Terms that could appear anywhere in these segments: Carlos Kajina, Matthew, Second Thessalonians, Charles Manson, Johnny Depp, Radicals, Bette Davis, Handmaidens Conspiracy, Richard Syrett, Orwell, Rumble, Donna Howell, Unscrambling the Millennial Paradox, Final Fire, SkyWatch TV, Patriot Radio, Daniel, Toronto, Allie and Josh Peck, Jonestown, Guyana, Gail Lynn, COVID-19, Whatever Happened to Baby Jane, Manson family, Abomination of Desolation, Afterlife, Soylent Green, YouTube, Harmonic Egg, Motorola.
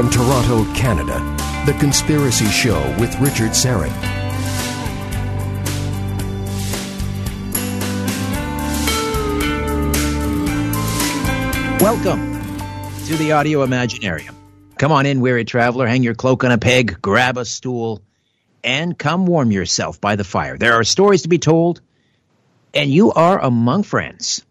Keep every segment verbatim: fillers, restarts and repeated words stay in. From Toronto, Canada, The Conspiracy Show with Richard Syrett. Welcome to the Audio Imaginarium. Come on in, weary traveler, hang your cloak on a peg, grab a stool, and come warm yourself by the fire. There are stories to be told, and you are among friends.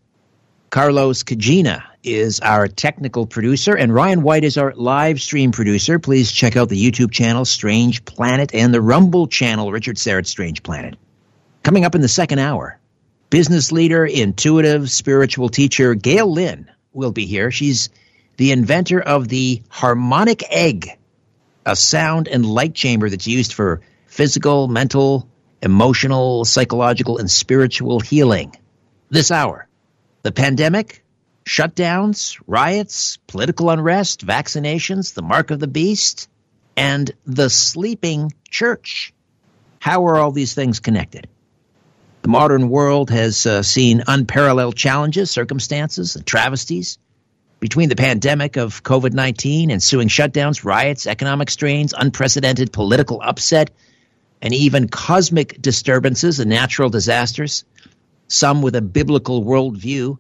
Carlos Kajina is our technical producer, and Ryan White is our live stream producer. Please check out the YouTube channel, Strange Planet, and the Rumble channel, Richard Syrett, Strange Planet. Coming up in the second hour, business leader, intuitive, spiritual teacher, Gail Lynn will be here. She's the inventor of the Harmonic Egg, a sound and light chamber that's used for physical, mental, emotional, psychological, and spiritual healing. This hour, the pandemic, shutdowns, riots, political unrest, vaccinations, the mark of the beast, and the sleeping church. How are all these things connected? The modern world has uh, seen unparalleled challenges, circumstances, and travesties. Between the pandemic of COVID nineteen, ensuing shutdowns, riots, economic strains, unprecedented political upset, and even cosmic disturbances and natural disasters, some with a biblical worldview,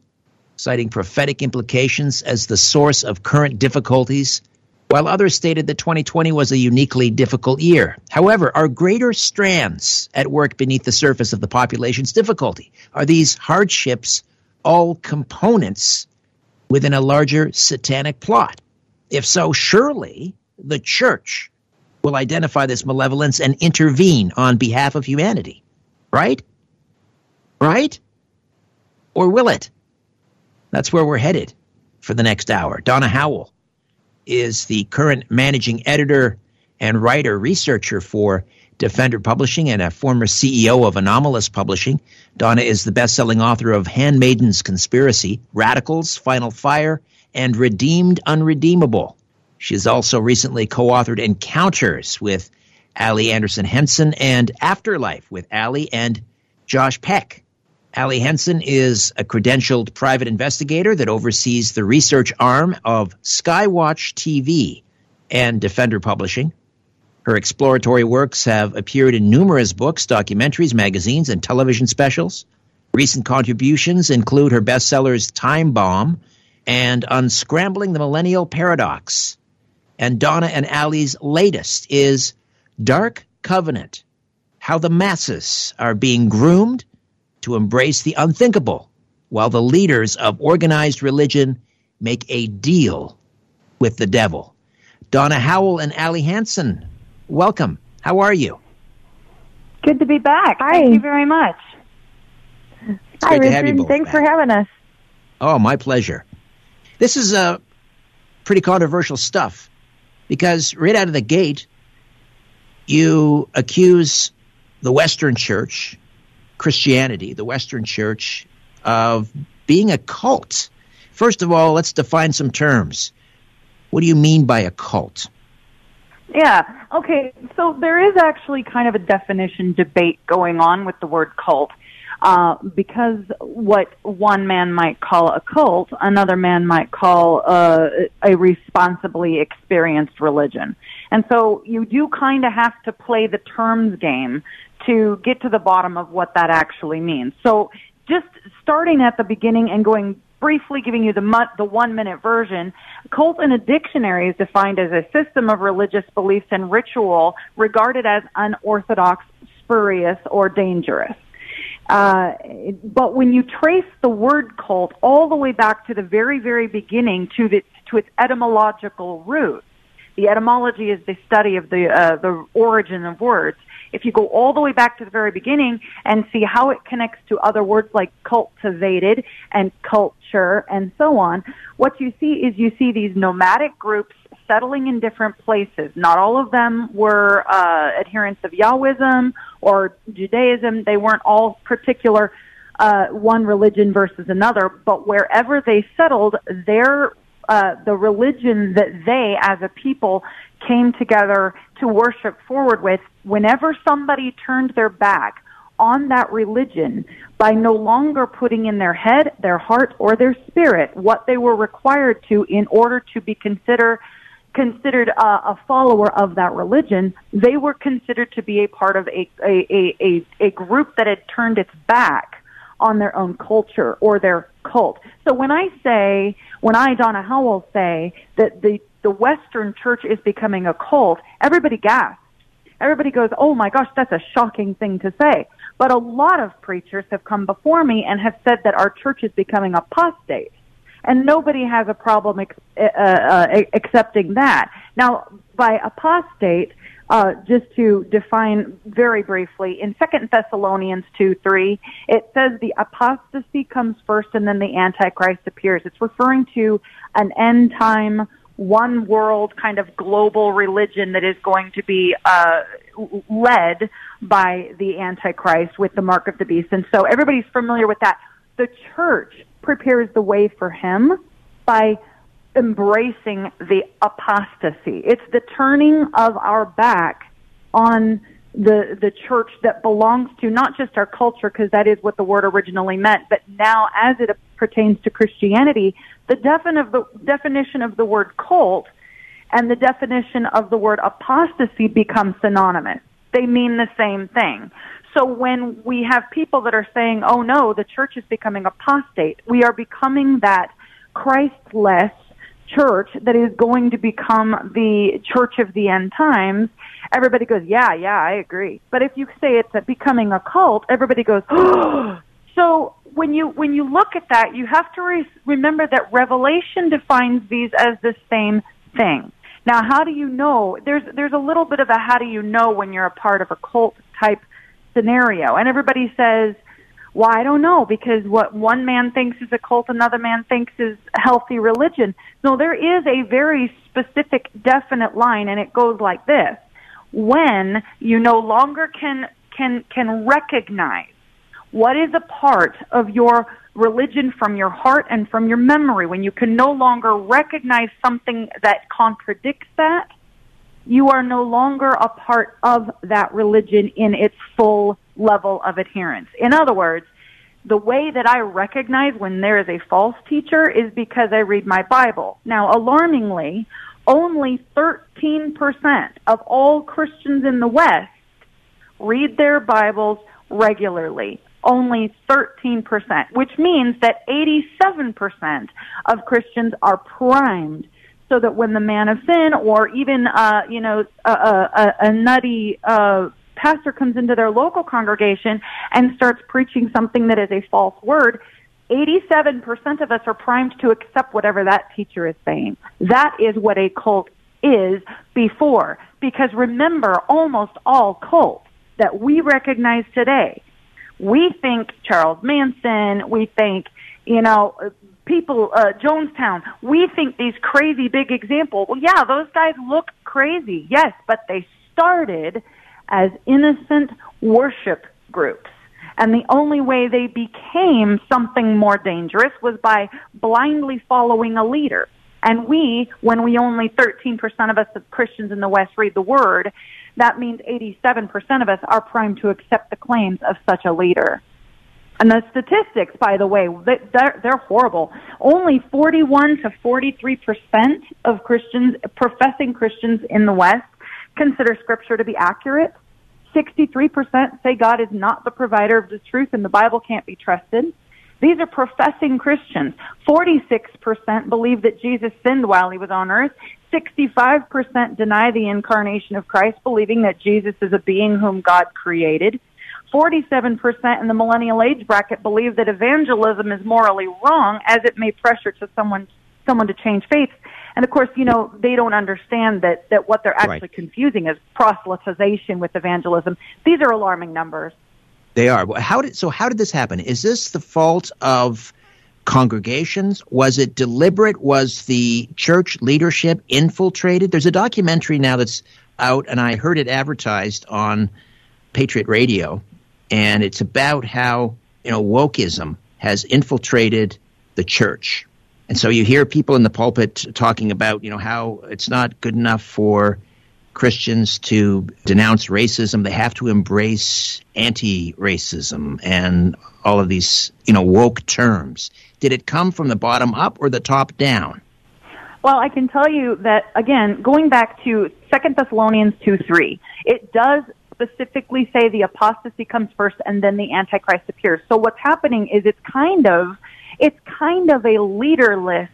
citing prophetic implications as the source of current difficulties, while others stated that twenty twenty was a uniquely difficult year. However, are greater strands at work beneath the surface of the population's difficulty? Are these hardships all components within a larger satanic plot? If so, surely the church will identify this malevolence and intervene on behalf of humanity, right? Right? Or will it? That's where we're headed for the next hour. Donna Howell is the current managing editor and writer researcher for Defender Publishing and a former C E O of Anomalos Publishing. Donna is the best-selling author of Handmaidens Conspiracy, Radicals, Final Fire, and Redeemed Unredeemable. She's also recently co-authored Encounters with Allie Anderson-Henson and Afterlife with Allie and Josh Peck. Allie Henson is a credentialed private investigator that oversees the research arm of Skywatch T V and Defender Publishing. Her exploratory works have appeared in numerous books, documentaries, magazines, and television specials. Recent contributions include her bestsellers Time Bomb and Unscrambling the Millennial Paradox. And Donna and Allie's latest is Dark Covenant, How the Masses Are Being Groomed to Embrace the Unthinkable, while the leaders of organized religion make a deal with the devil. Donna Howell and Allie Henson, welcome. How are you? Good to be back. Hi. Thank you very much. It's Hi, Richard. Thanks back. for having us. Oh, my pleasure. This is uh, pretty controversial stuff, because right out of the gate, you accuse the Western Church, Christianity, the Western Church, of being a cult. First of all, let's define some terms. What do you mean by a cult? Yeah, okay, so there is actually kind of a definition debate going on with the word cult, uh, because what one man might call a cult, another man might call uh, a responsibly experienced religion. And so you do kind of have to play the terms game to get to the bottom of what that actually means. So just starting at the beginning and going briefly giving you the mu- the one-minute version, cult in a dictionary is defined as a system of religious beliefs and ritual regarded as unorthodox, spurious, or dangerous. Uh, but when you trace the word cult all the way back to the very, very beginning to the, to its etymological root, the etymology is the study of the uh, the origin of words. If you go all the way back to the very beginning and see how it connects to other words like cultivated and culture and so on, what you see is you see these nomadic groups settling in different places. Not all of them were uh, adherents of Yahwism or Judaism. They weren't all particular uh, one religion versus another, but wherever they settled, their Uh, the religion that they, as a people, came together to worship forward with, whenever somebody turned their back on that religion by no longer putting in their head, their heart, or their spirit what they were required to in order to be consider, considered a, a follower of that religion. They were considered to be a part of a, a, a, a group that had turned its back on their own culture or their cult. So when I say, when I, Donna Howell, say that the, the Western church is becoming a cult, everybody gasps. Everybody goes, oh my gosh, that's a shocking thing to say. But a lot of preachers have come before me and have said that our church is becoming apostate. And nobody has a problem ex- uh, uh, accepting that. Now, by apostate, uh, just to define very briefly, in Second Thessalonians two three, it says the apostasy comes first and then the Antichrist appears. It's referring to an end-time, one-world kind of global religion that is going to be uh led by the Antichrist with the mark of the beast. And so everybody's familiar with that. The church prepares the way for him by embracing the apostasy. It's the turning of our back on the the church that belongs to not just our culture, because that is what the word originally meant, but now as it pertains to Christianity, the defin of the definition of the word cult and the definition of the word apostasy become synonymous. They mean the same thing. So when we have people that are saying, oh no, the church is becoming apostate, we are becoming that Christless church that is going to become the church of the end times. Everybody goes, yeah, yeah, I agree. But if you say it's a becoming a cult, everybody goes, oh. So when you when you look at that, you have to re- remember that Revelation defines these as the same thing. Now, how do you know? There's there's a little bit of a how do you know when you're a part of a cult type scenario. And everybody says, well, I don't know, because what one man thinks is a cult, another man thinks is healthy religion. No, there is a very specific, definite line, and it goes like this. When you no longer can can can recognize what is a part of your religion from your heart and from your memory, when you can no longer recognize something that contradicts that, you are no longer a part of that religion in its full level of adherence. In other words, the way that I recognize when there is a false teacher is because I read my Bible. Now, alarmingly, only thirteen percent of all Christians in the West read their Bibles regularly. Only thirteen percent, which means that eighty-seven percent of Christians are primed so that when the man of sin or even, uh, you know, a, a, a nutty uh, pastor comes into their local congregation and starts preaching something that is a false word, eighty-seven percent of us are primed to accept whatever that teacher is saying. That is what a cult is before. Because remember, almost all cults that we recognize today, we think Charles Manson, we think, you know, people, uh, Jonestown, we think these crazy big examples. Well, yeah, those guys look crazy, yes, but they started as innocent worship groups. And the only way they became something more dangerous was by blindly following a leader. And we, when we only thirteen percent of us as Christians in the West read the Word, that means eighty-seven percent of us are primed to accept the claims of such a leader. And the statistics, by the way, they're, they're horrible. Only forty-one to forty-three percent of Christians, professing Christians in the West, consider Scripture to be accurate. sixty-three percent say God is not the provider of the truth and the Bible can't be trusted. These are professing Christians. forty-six percent believe that Jesus sinned while he was on earth. sixty-five percent deny the incarnation of Christ, believing that Jesus is a being whom God created. forty-seven percent in the millennial age bracket believe that evangelism is morally wrong as it may pressure to someone someone to change faith. And, of course, you know, they don't understand that, that what they're actually right. confusing is proselytization with evangelism. These are alarming numbers. They are. How did, so how did this happen? Is this the fault of congregations? Was it deliberate? Was the church leadership infiltrated? There's a documentary now that's out, and I heard it advertised on Patriot Radio, and it's about how, you know, wokeism has infiltrated the church. And so you hear people in the pulpit talking about, you know, how it's not good enough for Christians to denounce racism. They have to embrace anti-racism and all of these, you know, woke terms. Did it come from the bottom up or the top down? Well, I can tell you that, again, going back to Second Thessalonians two three, it does specifically say the apostasy comes first and then the Antichrist appears. So what's happening is it's kind of, it's kind of a leaderless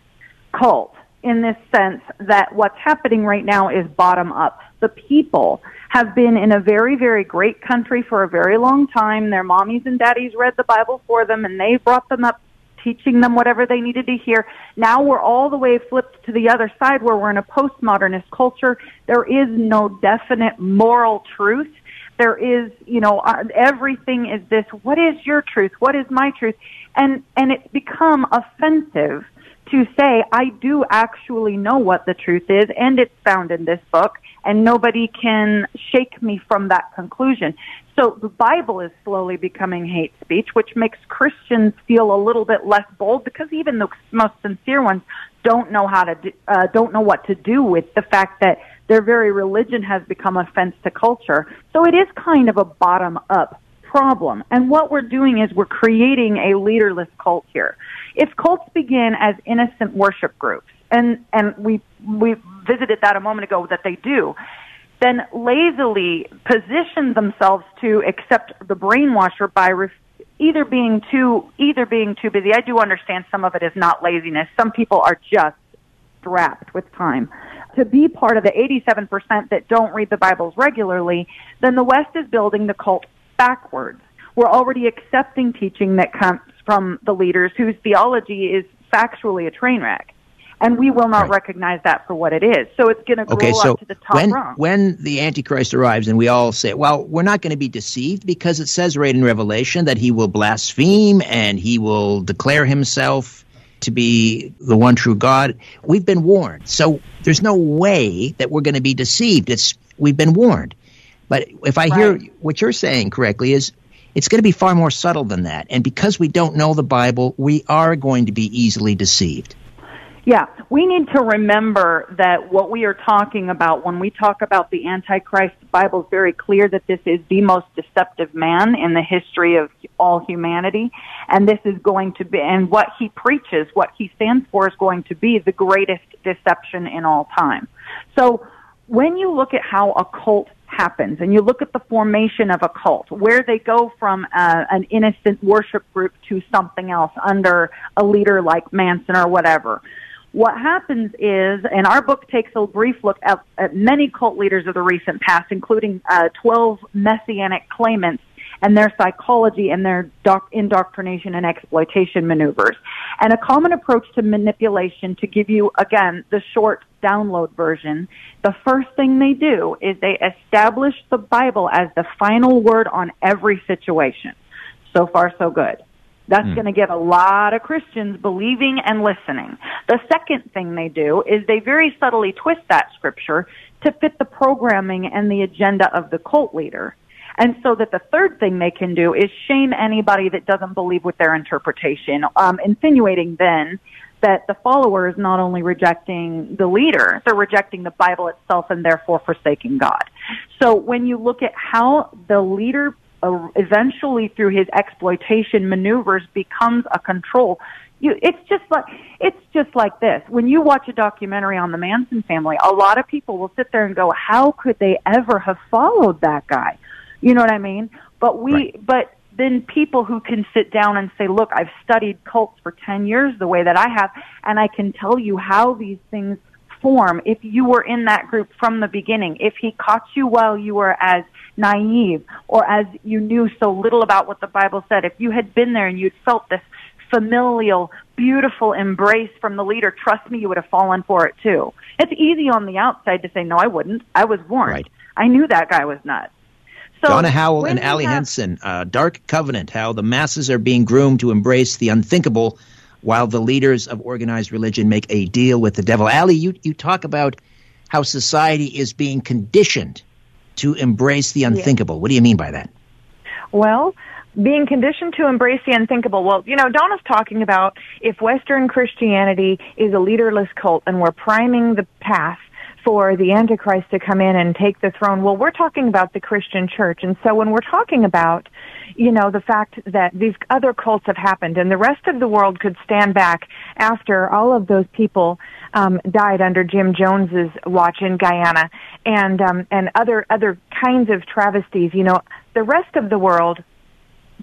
cult in this sense that what's happening right now is bottom up. The people have been in a very, very great country for a very long time. Their mommies and daddies read the Bible for them, and they brought them up, teaching them whatever they needed to hear. Now we're all the way flipped to the other side where we're in a postmodernist culture. There is no definite moral truth. There is, you know, everything is this, what is your truth? What is my truth? And, and it's become offensive to say, I do actually know what the truth is, and it's found in this book, and nobody can shake me from that conclusion. So the Bible is slowly becoming hate speech, which makes Christians feel a little bit less bold, because even the most sincere ones don't know how to do, uh, don't know what to do with the fact that their very religion has become offense to culture. So it is kind of a bottom-up problem. And what we're doing is we're creating a leaderless cult here. If cults begin as innocent worship groups, and, and we we visited that a moment ago that they do, then lazily position themselves to accept the brainwasher by ref- either being too either being too busy. I do understand some of it is not laziness. Some people are just strapped with time. To be part of the eighty-seven percent that don't read the Bibles regularly, then the West is building the cult backwards. We're already accepting teaching that comes from the leaders whose theology is factually a train wreck. And we will not right. recognize that for what it is. So it's going to grow okay, so up to the top when, rung. When the Antichrist arrives and we all say, well, we're not going to be deceived because it says right in Revelation that he will blaspheme and he will declare himself to be the one true God. We've been warned. So there's no way that we're going to be deceived. It's We've been warned. But if I right. hear what you're saying correctly is it's going to be far more subtle than that. And because we don't know the Bible, we are going to be easily deceived. Yeah, we need to remember that what we are talking about when we talk about the Antichrist, the Bible is very clear that this is the most deceptive man in the history of all humanity. And this is going to be, and what he preaches, what he stands for is going to be the greatest deception in all time. So when you look at how a cult happens and you look at the formation of a cult, where they go from uh, an innocent worship group to something else under a leader like Manson or whatever, what happens is, and our book takes a brief look at, at many cult leaders of the recent past, including uh, twelve messianic claimants and their psychology and their doc- indoctrination and exploitation maneuvers. And a common approach to manipulation, to give you, again, the short download version, the first thing they do is they establish the Bible as the final word on every situation. So far, so good. That's mm. going to get a lot of Christians believing and listening. The second thing they do is they very subtly twist that scripture to fit the programming and the agenda of the cult leader. And so that the third thing they can do is shame anybody that doesn't believe with their interpretation, um, insinuating then that the follower is not only rejecting the leader, they're rejecting the Bible itself and therefore forsaking God. So when you look at how the leader eventually through his exploitation maneuvers becomes a control. You, it's just like it's just like this. When you watch a documentary on the Manson family, a lot of people will sit there and go, "How could they ever have followed that guy?" You know what I mean? But we, right. but then people who can sit down and say, "Look, I've studied cults for ten years the way that I have, and I can tell you how these things form. If you were in that group from the beginning, if he caught you while you were as naive or as you knew so little about what the Bible said, if you had been there and you'd felt this familial, beautiful embrace from the leader, trust me, you would have fallen for it too." It's easy on the outside to say, no, I wouldn't. I was warned. Right. I knew that guy was nuts. So Donna Howell and Allie have- Henson, uh, Dark Covenant, how the masses are being groomed to embrace the unthinkable while the leaders of organized religion make a deal with the devil. Allie, you, you talk about how society is being conditioned to embrace the unthinkable. Yeah. What do you mean by that? Well, being conditioned to embrace the unthinkable. Well, you know, Donna's talking about if Western Christianity is a leaderless cult and we're priming the path for the Antichrist to come in and take the throne. Well, we're talking about the Christian church. And so when we're talking about, you know, the fact that these other cults have happened and the rest of the world could stand back after all of those people um, died under Jim Jones's watch in Guyana and um, and other other kinds of travesties, you know, the rest of the world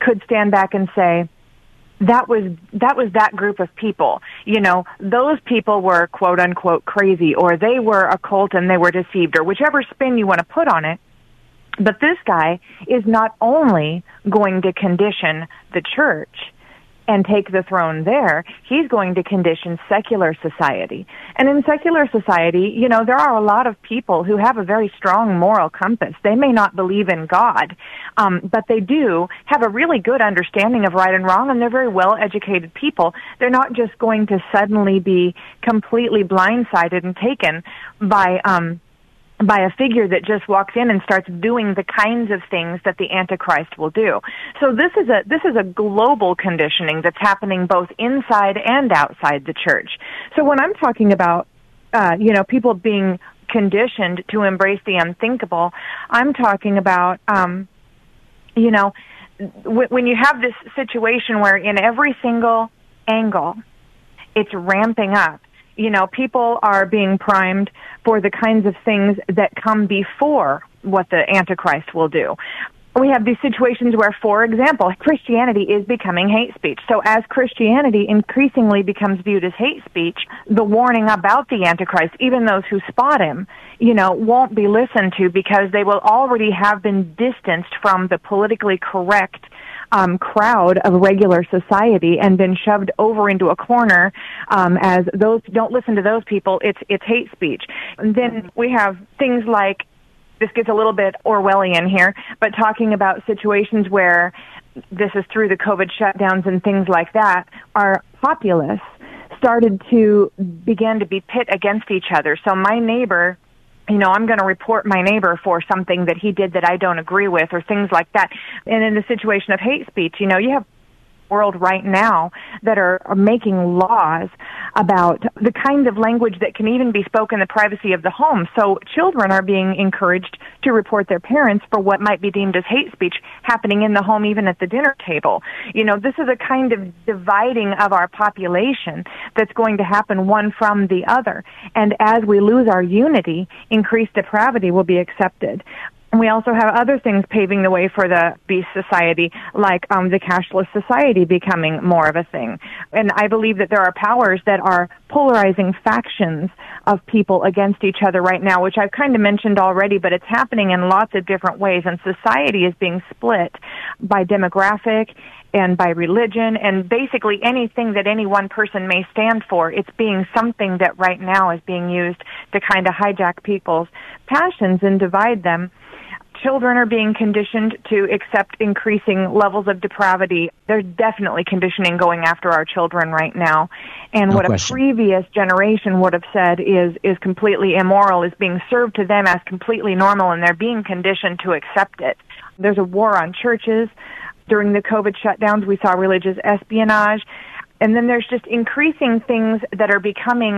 could stand back and say, That was that was that group of people. You know, those people were quote unquote crazy, or they were a cult and they were deceived, or whichever spin you want to put on it. But this guy is not only going to condition the church and take the throne there, he's going to condition secular society. And in secular society, you know, there are a lot of people who have a very strong moral compass. They may not believe in God, um, but they do have a really good understanding of right and wrong, and they're very well-educated people. They're not just going to suddenly be completely blindsided and taken by... Um, by a figure that just walks in and starts doing the kinds of things that the Antichrist will do. So this is a this is a global conditioning that's happening both inside and outside the church. So when I'm talking about uh, you know, people being conditioned to embrace the unthinkable, I'm talking about um, you know, w- when you have this situation where in every single angle it's ramping up. You know, people are being primed for the kinds of things that come before what the Antichrist will do. We have these situations where, for example, Christianity is becoming hate speech. So as Christianity increasingly becomes viewed as hate speech, the warning about the Antichrist, even those who spot him, you know, won't be listened to because they will already have been distanced from the politically correct Um, crowd of regular society and been shoved over into a corner um, as those don't listen to those people. It's it's hate speech. And then we have things like, this gets a little bit Orwellian here, but talking about situations where this is through the COVID shutdowns and things like that, our populace started to begin to be pit against each other. So my neighbor, you know, I'm going to report my neighbor for something that he did that I don't agree with, or things like that. And in the situation of hate speech, you know, you have the world right now that are, are making laws about the kind of language that can even be spoken in the privacy of the home. So children are being encouraged to report their parents for what might be deemed as hate speech happening in the home, even at the dinner table. You know, this is a kind of dividing of our population that's going to happen one from the other. And as we lose our unity, increased depravity will be accepted. And we also have other things paving the way for the beast society, like um, the cashless society becoming more of a thing. And I believe that there are powers that are polarizing factions of people against each other right now, which I've kind of mentioned already, but it's happening in lots of different ways. And society is being split by demographic and by religion, and basically anything that any one person may stand for. It's being something that right now is being used to kind of hijack people's passions and divide them. Children are being conditioned to accept increasing levels of depravity. There's definitely conditioning going after our children right now. And no what question. A previous generation would have said is, is completely immoral is being served to them as completely normal, and they're being conditioned to accept it. There's a war on churches. During the COVID shutdowns, we saw religious espionage. And then there's just increasing things that are becoming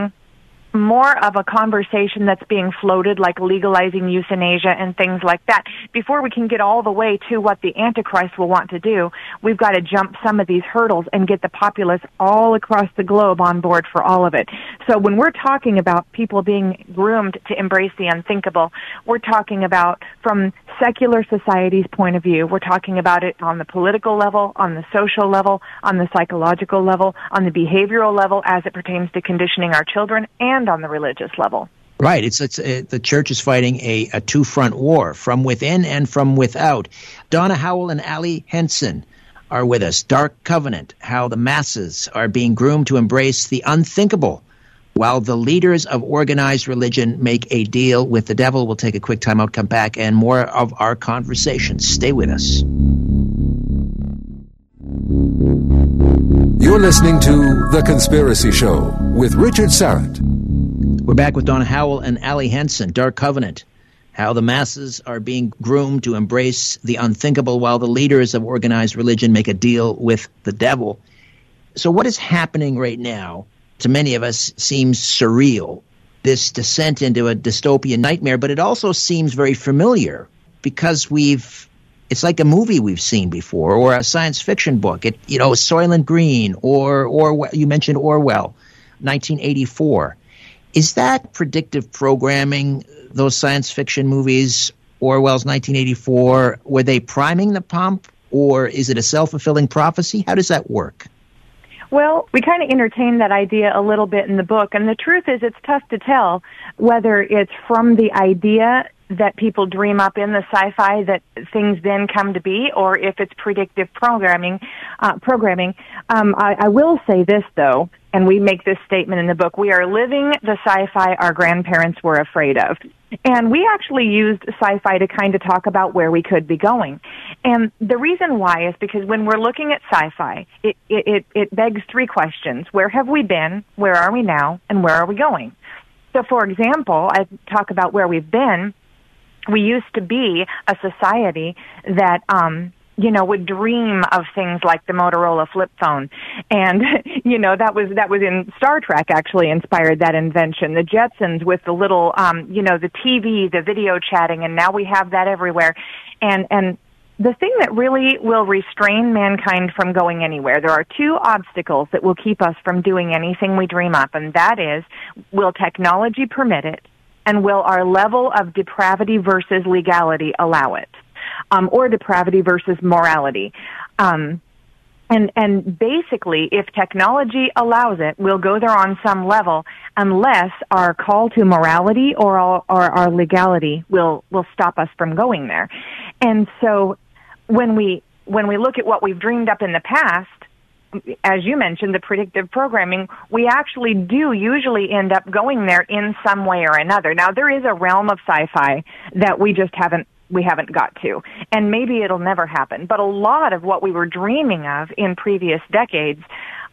more of a conversation that's being floated, like legalizing euthanasia and things like that. Before we can get all the way to what the Antichrist will want to do, we've got to jump some of these hurdles and get the populace all across the globe on board for all of it. So when we're talking about people being groomed to embrace the unthinkable, we're talking about, from secular society's point of view, we're talking about it on the political level, on the social level, on the psychological level, on the behavioral level as it pertains to conditioning our children, and on the religious level. Right. It's, it's it, the church is fighting a, a two-front war, from within and from without. Donna Howell and Allie Henson are with us. Dark Covenant, how the masses are being groomed to embrace the unthinkable while the leaders of organized religion make a deal with the devil. We'll take a quick time out, come back, and more of our conversation. Stay with us. You're listening to The Conspiracy Show with Richard Syrett. We're back with Donna Howell and Allie Henson. Dark Covenant, how the masses are being groomed to embrace the unthinkable while the leaders of organized religion make a deal with the devil. So what is happening right now, to many of us, seems surreal. this descent into a dystopian nightmare, but it also seems very familiar because we've – it's like a movie we've seen before or a science fiction book. It, you know, Soylent Green or, or – you mentioned Orwell, nineteen eighty-four. Is that predictive programming, those science fiction movies, Orwell's nineteen eighty-four, were they priming the pump or is it a self-fulfilling prophecy? How does that work? Well, we kind of entertain that idea a little bit in the book, and the truth is it's tough to tell whether it's from the idea that people dream up in the sci-fi that things then come to be or if it's predictive programming. Uh, programming. Um, I, I will say this, though, and we make this statement in the book. We are living the sci-fi our grandparents were afraid of. And we actually used sci-fi to kind of talk about where we could be going. And the reason why is because when we're looking at sci-fi, it, it, it begs three questions. Where have we been? Where are we now? And where are we going? So, for example, I talk about where we've been. We used to be a society that, um, you know, would dream of things like the Motorola flip phone. And, you know, that was, that was in Star Trek actually inspired that invention. The Jetsons with the little, um, you know, the T V, the video chatting, and now we have that everywhere. And, and the thing that really will restrain mankind from going anywhere, there are two obstacles that will keep us from doing anything we dream up, and that is, will technology permit it? And will our level of depravity versus legality allow it? Um, or depravity versus morality. Um, and, and basically, if technology allows it, we'll go there on some level unless our call to morality or our, or our legality will, will stop us from going there. And so when we, when we look at what we've dreamed up in the past, as you mentioned, the predictive programming, we actually do usually end up going there in some way or another. Now, there is a realm of sci-fi that we just haven't we haven't got to, and maybe it'll never happen. But a lot of what we were dreaming of in previous decades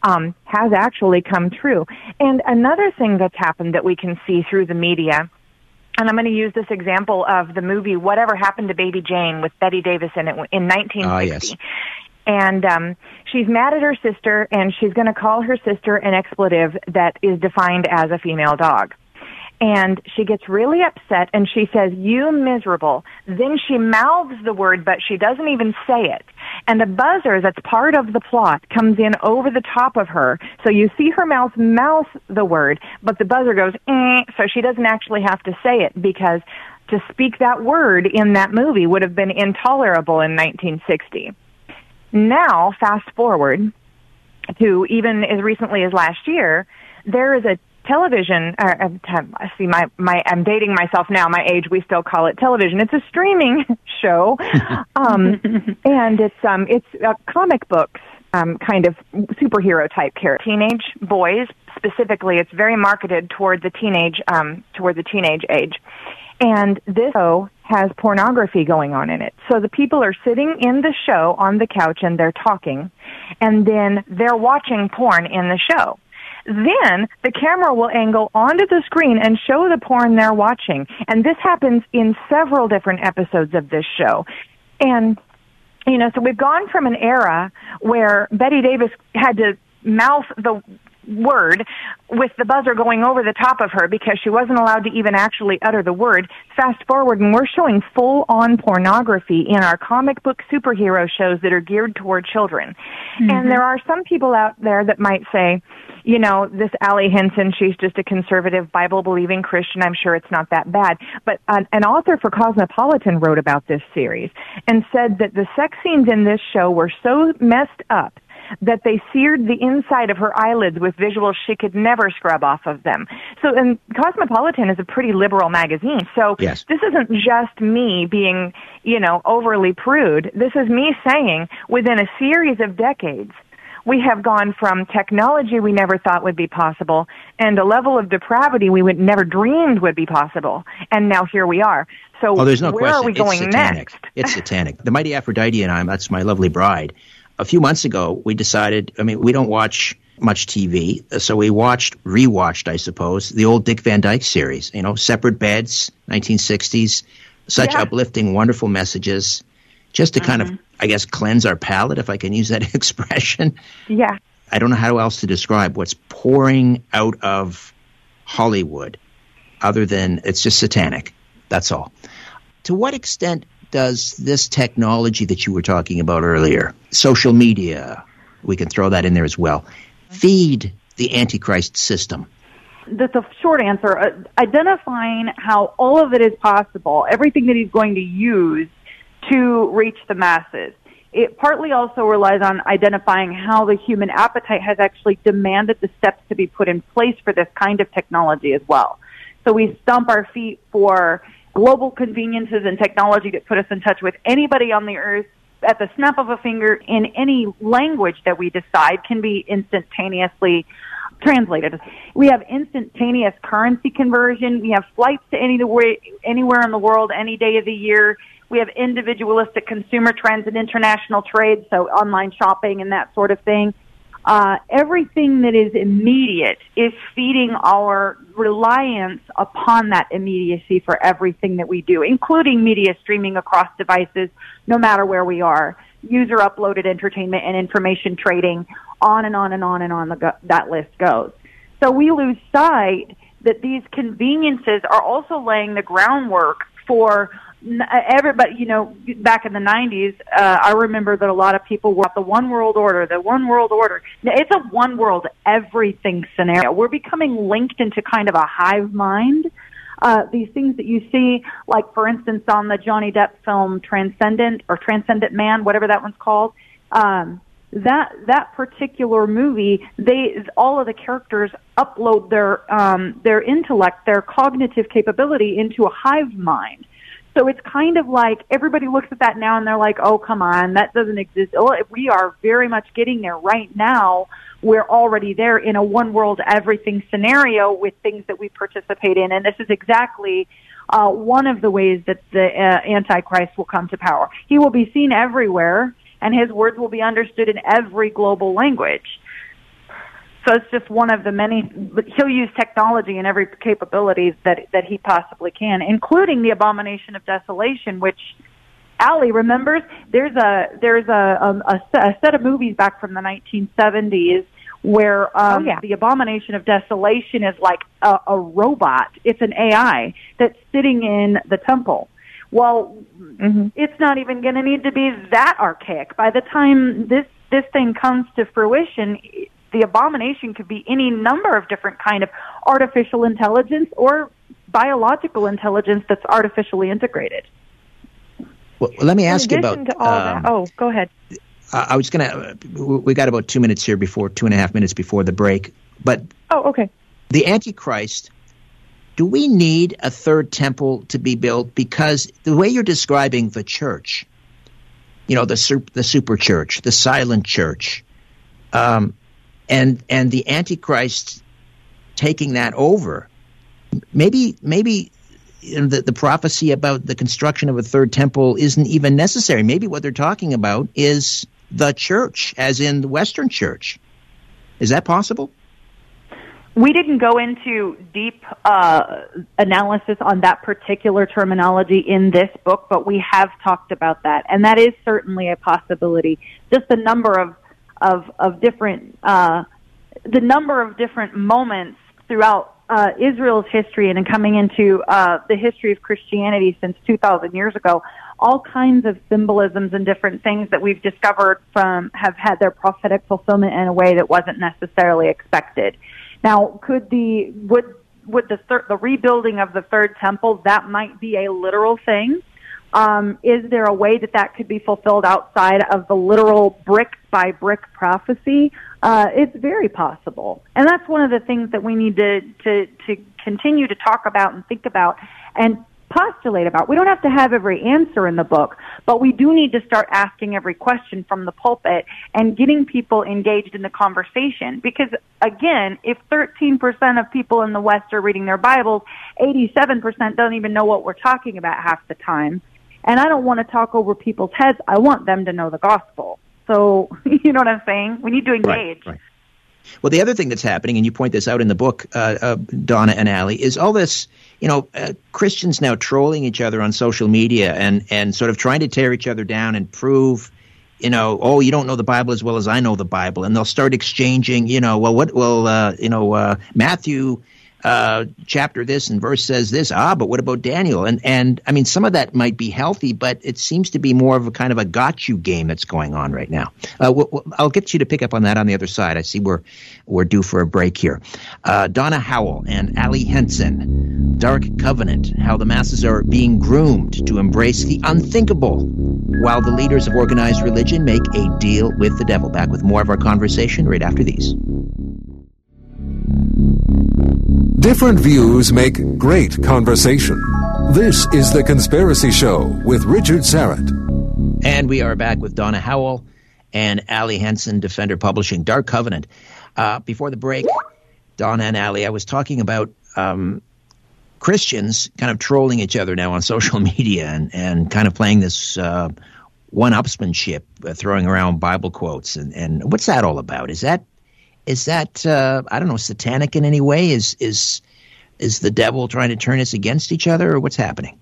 um, has actually come true. And another thing that's happened that we can see through the media, and I'm going to use this example of the movie Whatever Happened to Baby Jane with Bette Davis in it in nineteen sixty. Ah, yes. And um, she's mad at her sister, and she's going to call her sister an expletive that is defined as a female dog. And she gets really upset, and she says, "You miserable." Then she mouths the word, but she doesn't even say it. And a buzzer that's part of the plot comes in over the top of her. So you see her mouth mouth the word, but the buzzer goes, eh, so she doesn't actually have to say it because to speak that word in that movie would have been intolerable in nineteen sixty. Now, fast forward to even as recently as last year, there is a television, uh, I see my, my, I'm dating myself now, my age, we still call it television. It's a streaming show, um, and it's, um, it's uh, comic books, um, kind of superhero type character. Teenage boys, specifically, it's very marketed toward the teenage, um, toward the teenage age. And this show has pornography going on in it. So the people are sitting in the show on the couch and they're talking, and then they're watching porn in the show. Then the camera will angle onto the screen and show the porn they're watching. And this happens in several different episodes of this show. And, you know, so we've gone from an era where Bette Davis had to mouth the word with the buzzer going over the top of her because she wasn't allowed to even actually utter the word. Fast forward, and we're showing full-on pornography in our comic book superhero shows that are geared toward children. Mm-hmm. And there are some people out there that might say, you know, this Allie Henson, she's just a conservative, Bible-believing Christian. I'm sure it's not that bad. But an, an author for Cosmopolitan wrote about this series and said that the sex scenes in this show were so messed up that they seared the inside of her eyelids with visuals she could never scrub off of them. So, and Cosmopolitan is a pretty liberal magazine. So yes. This isn't just me being, you know, overly prude. This is me saying within a series of decades, we have gone from technology we never thought would be possible and a level of depravity we would never dreamed would be possible. And now here we are. So oh, there's no where question. Are we it's going satanic. Next? It's satanic. The Mighty Aphrodite and I, that's my lovely bride. A few months ago, we decided, I mean, we don't watch much T V, so we watched, rewatched, I suppose, the old Dick Van Dyke series, you know, Separate Beds, nineteen sixties, such yeah. uplifting, wonderful messages, just to mm-hmm. kind of, I guess, cleanse our palate, if I can use that expression. Yeah. I don't know how else to describe what's pouring out of Hollywood other than it's just satanic. That's all. To what extent does this technology that you were talking about earlier, social media, we can throw that in there as well, feed the Antichrist system? That's a short answer. Uh, identifying how all of it is possible, everything that he's going to use to reach the masses. It partly also relies on identifying how the human appetite has actually demanded the steps to be put in place for this kind of technology as well. So we stomp our feet for global conveniences and technology that put us in touch with anybody on the earth at the snap of a finger in any language that we decide can be instantaneously translated. We have instantaneous currency conversion. We have flights to any anywhere in the world, any day of the year. We have individualistic consumer trends and international trade, so online shopping and that sort of thing. Uh, everything that is immediate is feeding our reliance upon that immediacy for everything that we do, including media streaming across devices, no matter where we are, user-uploaded entertainment and information trading, on and on and on and on the go- that list goes. So we lose sight that these conveniences are also laying the groundwork for everybody. You know, back in the nineties, uh, I remember that a lot of people were at the one world order, the one world order. Now, it's a one world everything scenario. We're becoming linked into kind of a hive mind. Uh, these things that you see, like, for instance, on the Johnny Depp film Transcendent or Transcendent Man, whatever that one's called, um, that that particular movie, they all of the characters upload their um, their intellect, their cognitive capability into a hive mind. So it's kind of like everybody looks at that now and they're like, oh, come on, that doesn't exist. Oh, we are very much getting there right now. We're already there in a one-world everything scenario with things that we participate in. And this is exactly uh, one of the ways that the uh, Antichrist will come to power. He will be seen everywhere, and his words will be understood in every global language. So it's just one of the many. He'll use technology and every capability that that he possibly can, including the abomination of desolation, which Allie remembers. There's a there's a, a, a set of movies back from the nineteen seventies where um, oh, yeah. the abomination of desolation is like a, a robot. It's an A I that's sitting in the temple. Well, mm-hmm. It's not even going to need to be that archaic. By the time this this thing comes to fruition, the abomination could be any number of different kind of artificial intelligence or biological intelligence that's artificially integrated. Well, let me ask you about. To all um, that, oh, go ahead. I, I was going to. We got about two minutes here before two and a half minutes before the break. But oh, okay. The Antichrist. Do we need a third temple to be built? Because the way you're describing the church, you know, the the super church, the silent church. Um, And and the Antichrist taking that over, maybe maybe the, the prophecy about the construction of a third temple isn't even necessary. Maybe what they're talking about is the church, as in the Western church. Is that possible? We didn't go into deep uh, analysis on that particular terminology in this book, but we have talked about that. And that is certainly a possibility. Just the number of Of, of different, uh, the number of different moments throughout uh, Israel's history and coming into uh, the history of Christianity since two thousand years ago, all kinds of symbolisms and different things that we've discovered from have had their prophetic fulfillment in a way that wasn't necessarily expected. Now, could the, would, would the, thir- the rebuilding of the third temple, that might be a literal thing? Um, is there a way that that could be fulfilled outside of the literal brick-by-brick prophecy? Uh, it's very possible. And that's one of the things that we need to, to, to continue to talk about and think about and postulate about. We don't have to have every answer in the book, but we do need to start asking every question from the pulpit and getting people engaged in the conversation. Because, again, if thirteen percent of people in the West are reading their Bibles, eighty-seven percent don't even know what we're talking about half the time. And I don't want to talk over people's heads. I want them to know the gospel. So, you know what I'm saying? We need to engage. Right, right. Well, the other thing that's happening, and you point this out in the book, uh, uh, Donna and Allie, is all this, you know, uh, Christians now trolling each other on social media and, and sort of trying to tear each other down and prove, you know, oh, you don't know the Bible as well as I know the Bible. And they'll start exchanging, you know, well, what, well, uh, you know, uh, Matthew uh, chapter this and verse says this. Ah, but what about Daniel? And and I mean, some of that might be healthy, but it seems to be more of a kind of a got you game that's going on right now. Uh, w- w- I'll get you to pick up on that on the other side. I see we're we're due for a break here. Uh, Donna Howell and Allie Henson, Dark Covenant: How the Masses Are Being Groomed to Embrace the Unthinkable, while the leaders of organized religion make a deal with the devil. Back with more of our conversation right after these. Different views make great conversation. This is The Conspiracy Show with Richard Syrett. And we are back with Donna Howell and Allie Henson, Defender Publishing, Dark Covenant. Uh, before the break, Donna and Allie, I was talking about um, Christians kind of trolling each other now on social media and, and kind of playing this uh, one-upsmanship, uh, throwing around Bible quotes. And, and what's that all about? Is that Is that, uh, I don't know, satanic in any way? Is is is the devil trying to turn us against each other, or what's happening?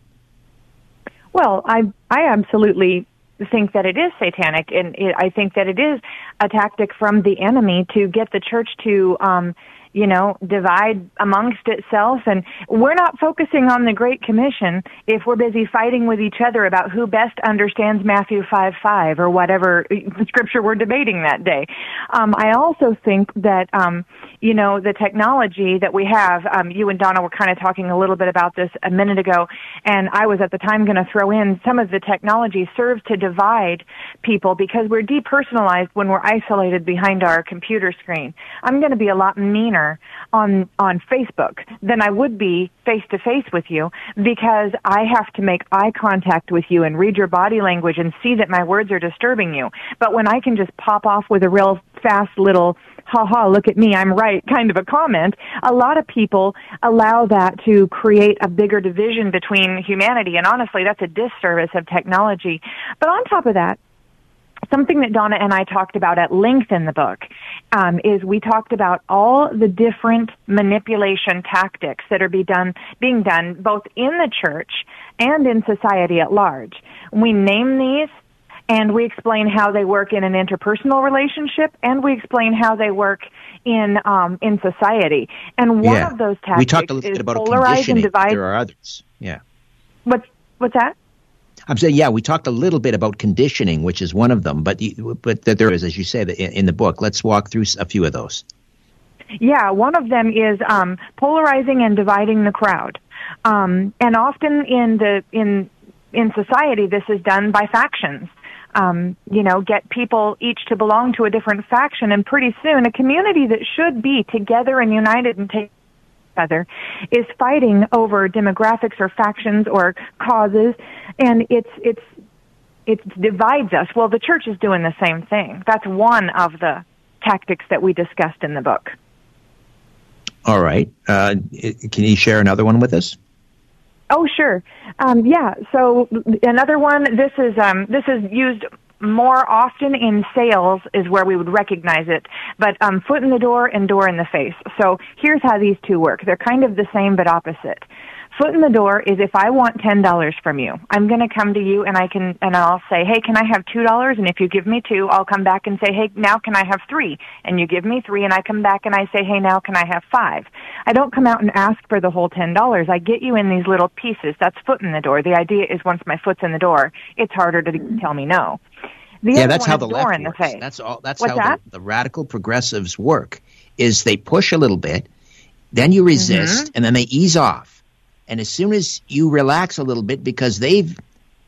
Well, I I absolutely think that it is satanic, and it, I think that it is a tactic from the enemy to get the church to, um, you know, divide amongst itself. And we're not focusing on the Great Commission if we're busy fighting with each other about who best understands Matthew five five or whatever scripture we're debating that day. Um, I also think that, um, you know, the technology that we have, um, you and Donna were kind of talking a little bit about this a minute ago, and I was at the time going to throw in some of the technology serves to divide people because we're depersonalized when we're isolated behind our computer screen. I'm going to be a lot meaner on on Facebook than I would be face-to-face with you because I have to make eye contact with you and read your body language and see that my words are disturbing you. But when I can just pop off with a real fast little, ha-ha, look at me, I'm right, kind of a comment, a lot of people allow that to create a bigger division between humanity. And honestly, that's a disservice of technology. But on top of that, something that Donna and I talked about at length in the book um, is we talked about all the different manipulation tactics that are be done, being done both in the church and in society at large. We name these, and we explain how they work in an interpersonal relationship, and we explain how they work in um, in society. And one yeah. of those tactics we talked a little bit about polarize and divide. There are others. Yeah. What's, what's that? I'm saying, yeah, we talked a little bit about conditioning, which is one of them, but but that there is, as you say, in the book. Let's walk through a few of those. Yeah, one of them is um, polarizing and dividing the crowd, um, and often in the in in society, this is done by factions. Um, you know, get people each to belong to a different faction, and pretty soon, a community that should be together and united and take. Other is fighting over demographics or factions or causes, and it's it's it divides us. Well, the church is doing the same thing. That's one of the tactics that we discussed in the book. All right, uh, can you share another one with us? Oh, sure. Um, yeah. So another one. This is um, this is used. More often in sales is where we would recognize it, but um, foot in the door and door in the face. So here's how these two work. They're kind of the same but opposite. Foot in the door is if I want ten dollars from you, I'm going to come to you and I can, and I'll say, hey, can I have two dollars? And if you give me two, I'll come back and say, hey, now can I have three? And you give me three and I come back and I say, hey, now can I have five? I don't come out and ask for the whole ten dollars. I get you in these little pieces. That's foot in the door. The idea is once my foot's in the door, it's harder to tell me no. The yeah, that's how the left in the face. That's all. That's What's how that? the, the radical progressives work is they push a little bit, then you resist, mm-hmm. and then they ease off. And as soon as you relax a little bit because they've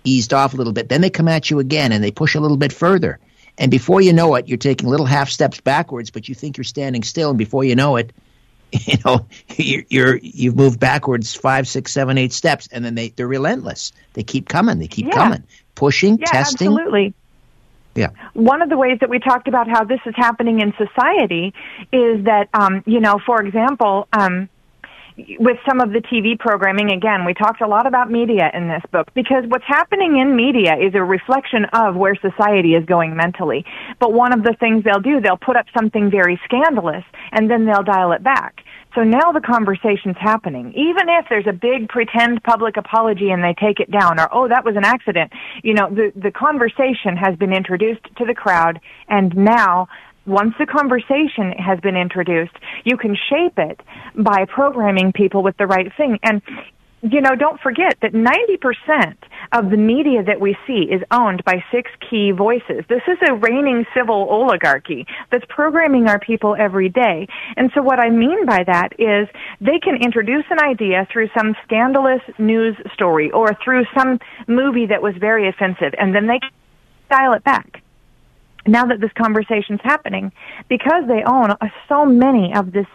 eased off a little bit, then they come at you again and they push a little bit further. And before you know it, you're taking little half steps backwards, but you think you're standing still. And before you know it, you know, you're, you're, you've moved backwards five, six, seven, eight steps. And then they, they're relentless. They keep coming. They keep yeah. coming. Pushing, yeah, testing. Absolutely. Yeah. One of the ways that we talked about how this is happening in society is that, um, you know, for example, um, with some of the T V programming, again, we talked a lot about media in this book because what's happening in media is a reflection of where society is going mentally. But one of the things they'll do, they'll put up something very scandalous and then they'll dial it back. So now the conversation's happening. Even if there's a big pretend public apology and they take it down or, oh, that was an accident, you know, the, the conversation has been introduced to the crowd and now once a conversation has been introduced, you can shape it by programming people with the right thing. And, you know, don't forget that ninety percent of the media that we see is owned by six key voices. This is a reigning civil oligarchy that's programming our people every day. And so what I mean by that is they can introduce an idea through some scandalous news story or through some movie that was very offensive, and then they can dial it back. Now that this conversation's happening, because they own so many of this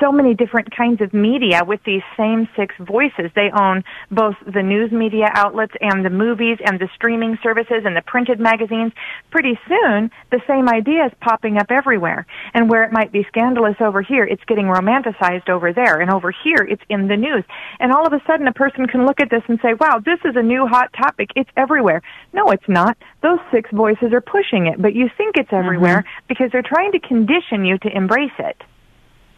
so many different kinds of media with these same six voices. They own both the news media outlets and the movies and the streaming services and the printed magazines. Pretty soon, the same idea is popping up everywhere. And where it might be scandalous over here, it's getting romanticized over there. And over here, it's in the news. And all of a sudden, a person can look at this and say, wow, this is a new hot topic. It's everywhere. No, it's not. Those six voices are pushing it. But you think it's everywhere mm-hmm. because they're trying to condition you to embrace it.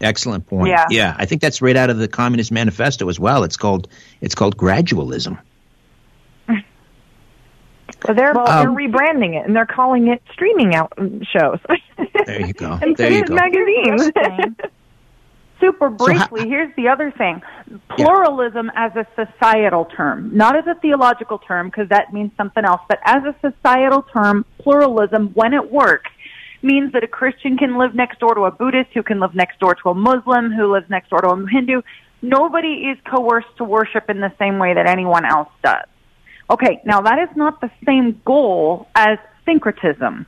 Excellent point. Yeah. yeah, I think that's right out of the Communist Manifesto as well. It's called it's called gradualism. So they're, well, um, they're rebranding it, and they're calling it streaming out shows. There you go. And there you go. Magazines. Super briefly, so how, here's the other thing. Pluralism yeah. as a societal term, not as a theological term, because that means something else, but as a societal term, pluralism, when it works, means that a Christian can live next door to a Buddhist, who can live next door to a Muslim, who lives next door to a Hindu. Nobody is coerced to worship in the same way that anyone else does. Okay, now that is not the same goal as syncretism.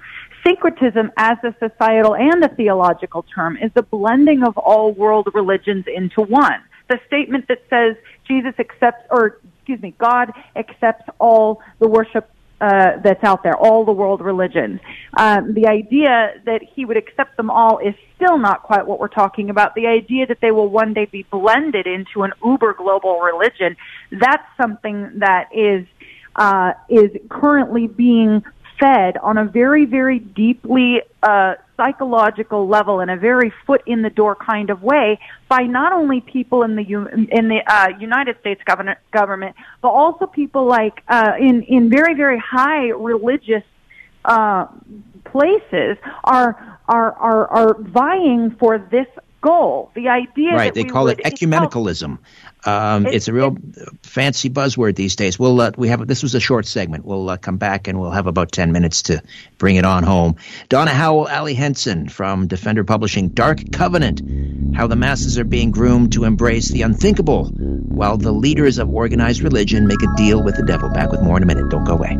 Syncretism as a societal and a theological term is the blending of all world religions into one. The statement that says Jesus accepts, or excuse me, God accepts all the worship Uh, that's out there, all the world religions. Um, the idea that he would accept them all is still not quite what we're talking about. The idea that they will one day be blended into an uber global religion, that's something that is uh, is currently being fed on a very, very deeply uh, psychological level, in a very foot in the door kind of way, by not only people in the in the uh, United States government, government, but also people like uh, in in very, very high religious uh, places are are are are vying for this goal. The idea, right? That they we call it ecumenicalism. Um, it's, it's a real it's, fancy buzzword these days. We'll uh, we have this was a short segment. We'll uh, come back and we'll have about ten minutes to bring it on home. Donna Howell, Allie Henson from Defender Publishing, Dark Covenant: How the Masses Are Being Groomed to Embrace the Unthinkable, While the Leaders of Organized Religion Make a Deal with the Devil. Back with more in a minute. Don't go away.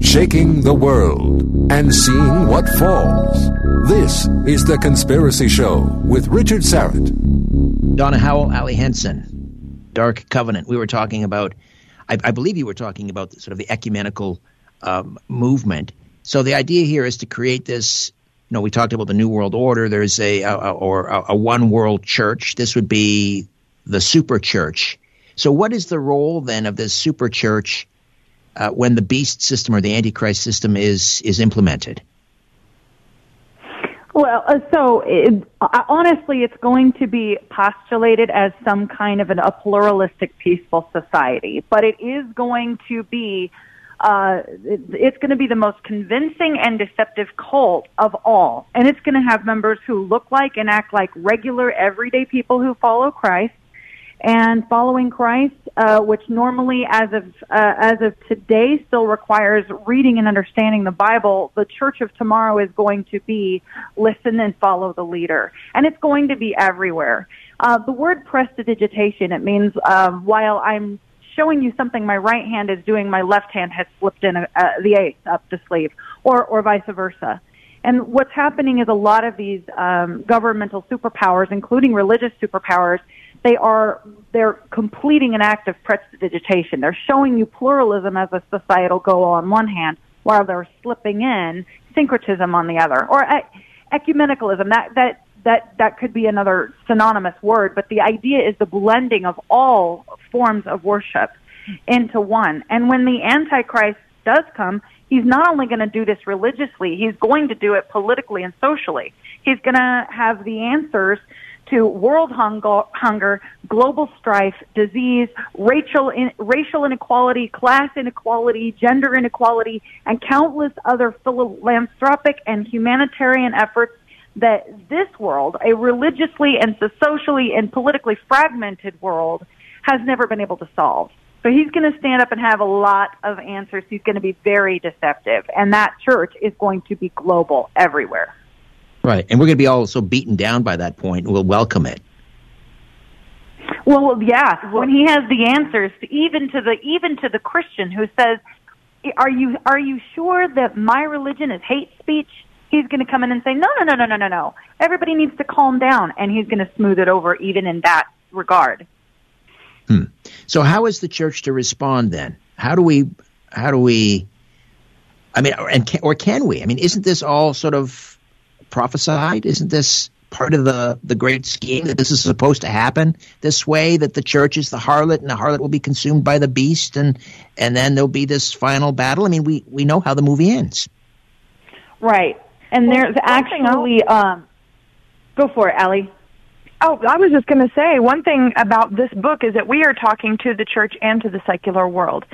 Shaking the world and seeing what falls. This is The Conspiracy Show with Richard Syrett. Donna Howell, Allie Henson, Dark Covenant. We were talking about, I, I believe you were talking about sort of the ecumenical um, movement. So the idea here is to create this, you know, we talked about the New World Order. There's a, a, a or a, a one world church. This would be the super church. So what is the role then of this super church Uh, when the beast system or the Antichrist system is is implemented? Well, uh, so it, uh, honestly, it's going to be postulated as some kind of an, a pluralistic, peaceful society. But it is going to be uh, it, it's going to be the most convincing and deceptive cult of all, and it's going to have members who look like and act like regular, everyday people who follow Christ. And following Christ, uh, which normally, as of uh, as of today, still requires reading and understanding the Bible, the church of tomorrow is going to be listen and follow the leader, and it's going to be everywhere. Uh, the word prestidigitation, it means uh, while I'm showing you something, my right hand is doing, my left hand has slipped in a, uh, the ace up the sleeve, or or vice versa. And what's happening is a lot of these um, governmental superpowers, including religious superpowers, They are, they're completing an act of prestidigitation. They're showing you pluralism as a societal goal on one hand, while they're slipping in syncretism on the other. Or e- ecumenicalism, that, that, that, that could be another synonymous word, but the idea is the blending of all forms of worship into one. And when the Antichrist does come, he's not only going to do this religiously, he's going to do it politically and socially. He's going to have the answers to world hunger, global strife, disease, racial in, racial inequality, class inequality, gender inequality, and countless other philanthropic and humanitarian efforts that this world, a religiously and socially and politically fragmented world, has never been able to solve. So he's going to stand up and have a lot of answers. He's going to be very deceptive, and that church is going to be global everywhere. Right, and we're going to be all so beaten down by that point, and we'll welcome it. Well, yeah, when he has the answers, even to the even to the Christian who says, "Are you are you sure that my religion is hate speech?" He's going to come in and say, "No, no, no, no, no, no, no. Everybody needs to calm down," and he's going to smooth it over, even in that regard. Hmm. So, how is the church to respond then? How do we? How do we? I mean, and can, or can we? I mean, isn't this all sort of prophesied? Isn't this part of the, the great scheme that this is supposed to happen this way, that the church is the harlot and the harlot will be consumed by the beast, and and then there'll be this final battle? I mean, we, we know how the movie ends. Right. And well, there's actually um, go for it, Allie. Oh, I was just going to say, one thing about this book is that we are talking to the church and to the secular world.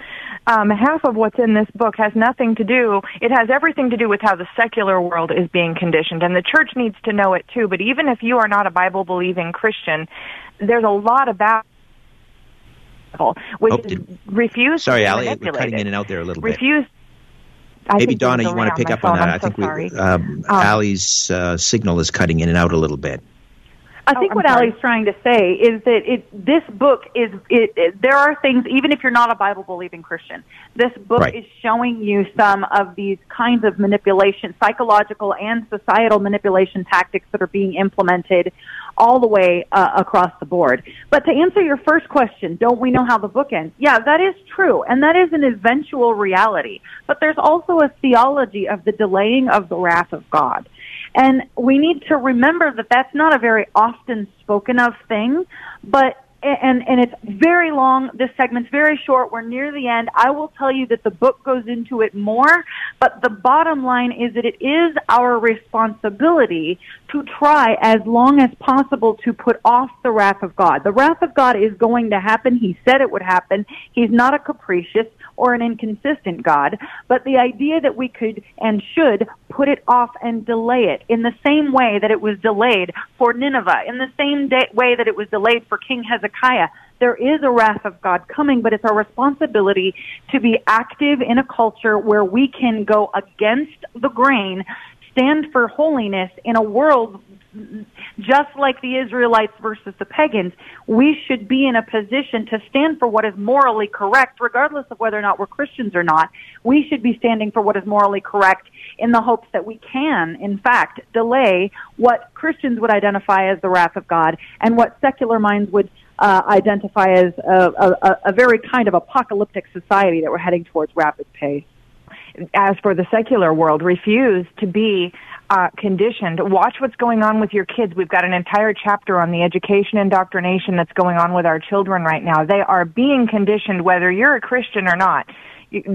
Um, half of what's in this book has nothing to do, it has everything to do with how the secular world is being conditioned, and the church needs to know it too. But even if you are not a Bible-believing Christian, there's a lot about which oh, did, is refuse sorry, to Allie, we're cutting in and out there a little refuse, bit. I Maybe, Donna, you want to pick up phone. on that. I'm I think so we, um, um, Allie's uh, signal is cutting in and out a little bit. I think oh, what sorry. Allie's trying to say is that it, this book is, it, it, there are things, even if you're not a Bible-believing Christian, this book right. is showing you some of these kinds of manipulation, psychological and societal manipulation tactics that are being implemented all the way uh, across the board. But to answer your first question, don't we know how the book ends? Yeah, that is true, and that is an eventual reality. But there's also a theology of the delaying of the wrath of God. And we need to remember that that's not a very often spoken of thing, but and and it's very long. This segment's very short. We're near the end. I will tell you that the book goes into it more, but the bottom line is that it is our responsibility to try as long as possible to put off the wrath of God. The wrath of God is going to happen. He said it would happen. He's not a capricious or an inconsistent God, but the idea that we could and should put it off and delay it in the same way that it was delayed for Nineveh, in the same day, way that it was delayed for King Hezekiah. There is a wrath of God coming, but it's our responsibility to be active in a culture where we can go against the grain, stand for holiness in a world just like the Israelites versus the pagans. We should be in a position to stand for what is morally correct, regardless of whether or not we're Christians or not. We should be standing for what is morally correct in the hopes that we can, in fact, delay what Christians would identify as the wrath of God and what secular minds would uh, identify as a, a, a very kind of apocalyptic society that we're heading towards rapid pace. As for the secular world, refuse to be uh, conditioned. Watch what's going on with your kids. We've got an entire chapter on the education indoctrination that's going on with our children right now. They are being conditioned whether you're a Christian or not.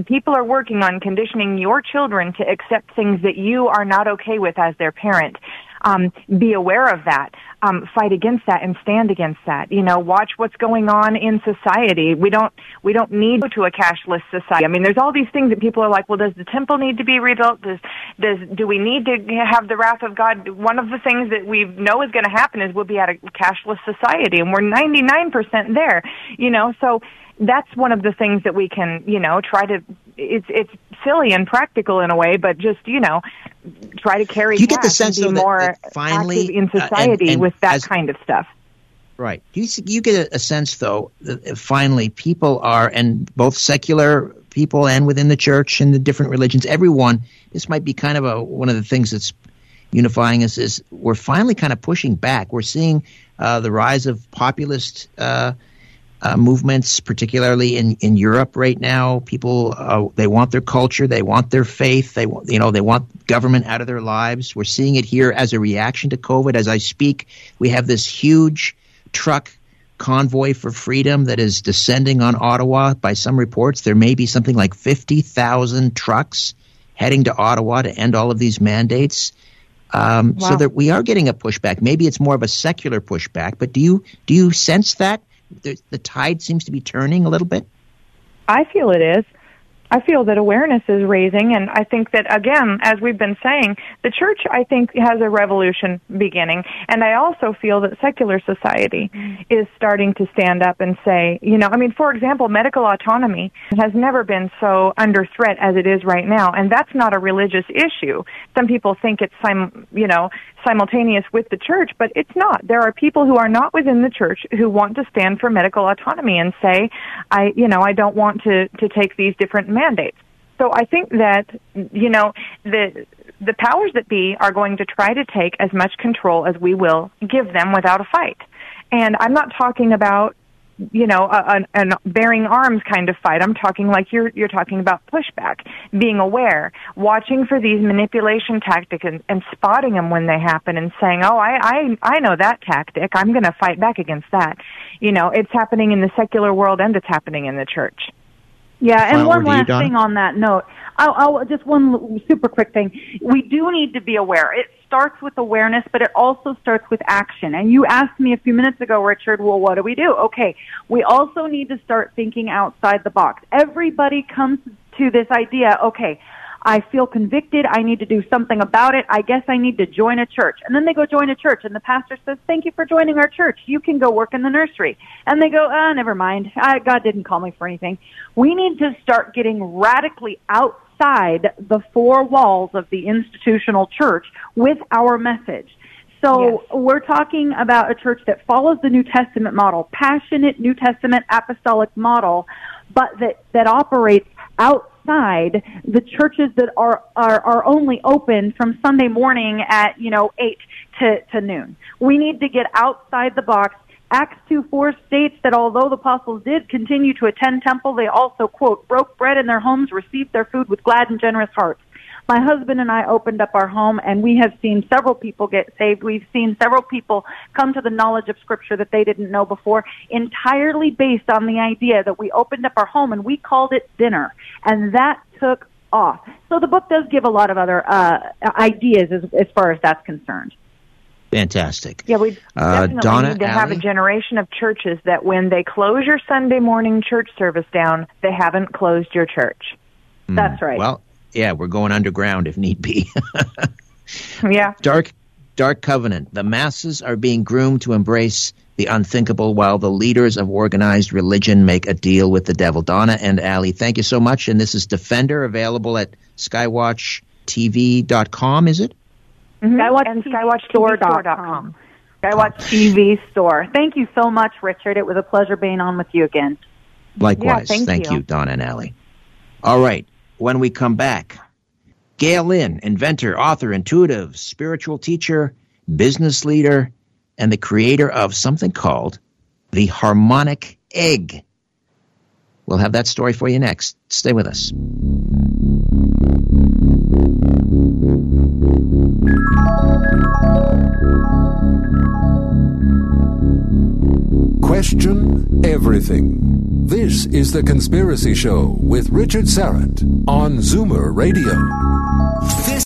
People are working on conditioning your children to accept things that you are not okay with as their parent. Um, be aware of that. Um, fight against that and stand against that. You know, watch what's going on in society. We don't we don't need to go to a cashless society. I mean, there's all these things that people are like, well, does the temple need to be rebuilt? Does does do we need to have the wrath of God? One of the things that we know is going to happen is we'll be at a cashless society, and we're ninety-nine percent there. You know, so that's one of the things that we can, you know, try to. It's it's silly and practical in a way, but just, you know, try to carry. Do you get the sense of more that, that finally active in society uh, and, and with that as, kind of stuff? Right. Do you you get a, a sense though that finally people are, and both secular people and within the church and the different religions, everyone. This might be kind of a one of the things that's unifying us is we're finally kind of pushing back. We're seeing uh, the rise of populist. Uh, Uh, movements, particularly in, in Europe right now, people uh, they want their culture, they want their faith, they want, you know, they want government out of their lives. We're seeing it here as a reaction to COVID. As I speak, we have this huge truck convoy for freedom that is descending on Ottawa. By some reports, there may be something like fifty thousand trucks heading to Ottawa to end all of these mandates. Um, wow. So that we are getting a pushback. Maybe it's more of a secular pushback, but do you do you sense that the, the tide seems to be turning a little bit? I feel it is. I feel that awareness is raising, and I think that, again, as we've been saying, the church, I think, has a revolution beginning. And I also feel that secular society is starting to stand up and say, you know, I mean, for example, medical autonomy has never been so under threat as it is right now, and that's not a religious issue. Some people think it's, sim- you know, simultaneous with the church, but it's not. There are people who are not within the church who want to stand for medical autonomy and say, I, you know, I don't want to, to take these different measures. Mandates. So I think that, you know, the the powers that be are going to try to take as much control as we will give them without a fight. And I'm not talking about, you know, a, a, a bearing arms kind of fight. I'm talking like you're you're talking about pushback, being aware, watching for these manipulation tactics and, and spotting them when they happen and saying, oh, I, I, I know that tactic. I'm going to fight back against that. You know, it's happening in the secular world and it's happening in the church. Yeah, and one last thing on that note. I'll, I'll, just one super quick thing. We do need to be aware. It starts with awareness, but it also starts with action. And you asked me a few minutes ago, Richard, well, what do we do? Okay, we also need to start thinking outside the box. Everybody comes to this idea, okay, I feel convicted, I need to do something about it, I guess I need to join a church. And then they go join a church, and the pastor says, thank you for joining our church, you can go work in the nursery. And they go, ah, never mind, I, God didn't call me for anything. We need to start getting radically outside the four walls of the institutional church with our message. So yes. We're talking about a church that follows the New Testament model, passionate New Testament apostolic model, but that, that operates outside the churches that are, are, are only open from Sunday morning at, you know, eight to, to noon. We need to get outside the box. Acts two four states that although the apostles did continue to attend temple, they also, quote, broke bread in their homes, received their food with glad and generous hearts. My husband and I opened up our home, and we have seen several people get saved. We've seen several people come to the knowledge of Scripture that they didn't know before, entirely based on the idea that we opened up our home, and we called it dinner, and that took off. So the book does give a lot of other uh, ideas as, as far as that's concerned. Fantastic. Yeah, we definitely uh, Donna, need to Allie? have a generation of churches that when they close your Sunday morning church service down, they haven't closed your church. Mm, that's right. Well, yeah, we're going underground if need be. Yeah. Dark Dark Covenant. The masses are being groomed to embrace the unthinkable while the leaders of organized religion make a deal with the devil. Donna and Allie, thank you so much. And this is Defender, available at skywatch t v dot com, is it? Mm-hmm. Skywatch and skywatch store dot com. Skywatch T V store. Thank you so much, Richard. It was a pleasure being on with you again. Likewise. Yeah, thank thank you. you, Donna and Allie. All right. When we come back, Gail Lynn, inventor, author, intuitive, spiritual teacher, business leader, and the creator of something called the Harmonic Egg. We'll have that story for you next. Stay with us. Question everything. This is The Conspiracy Show with Richard Syrett on Zoomer Radio. This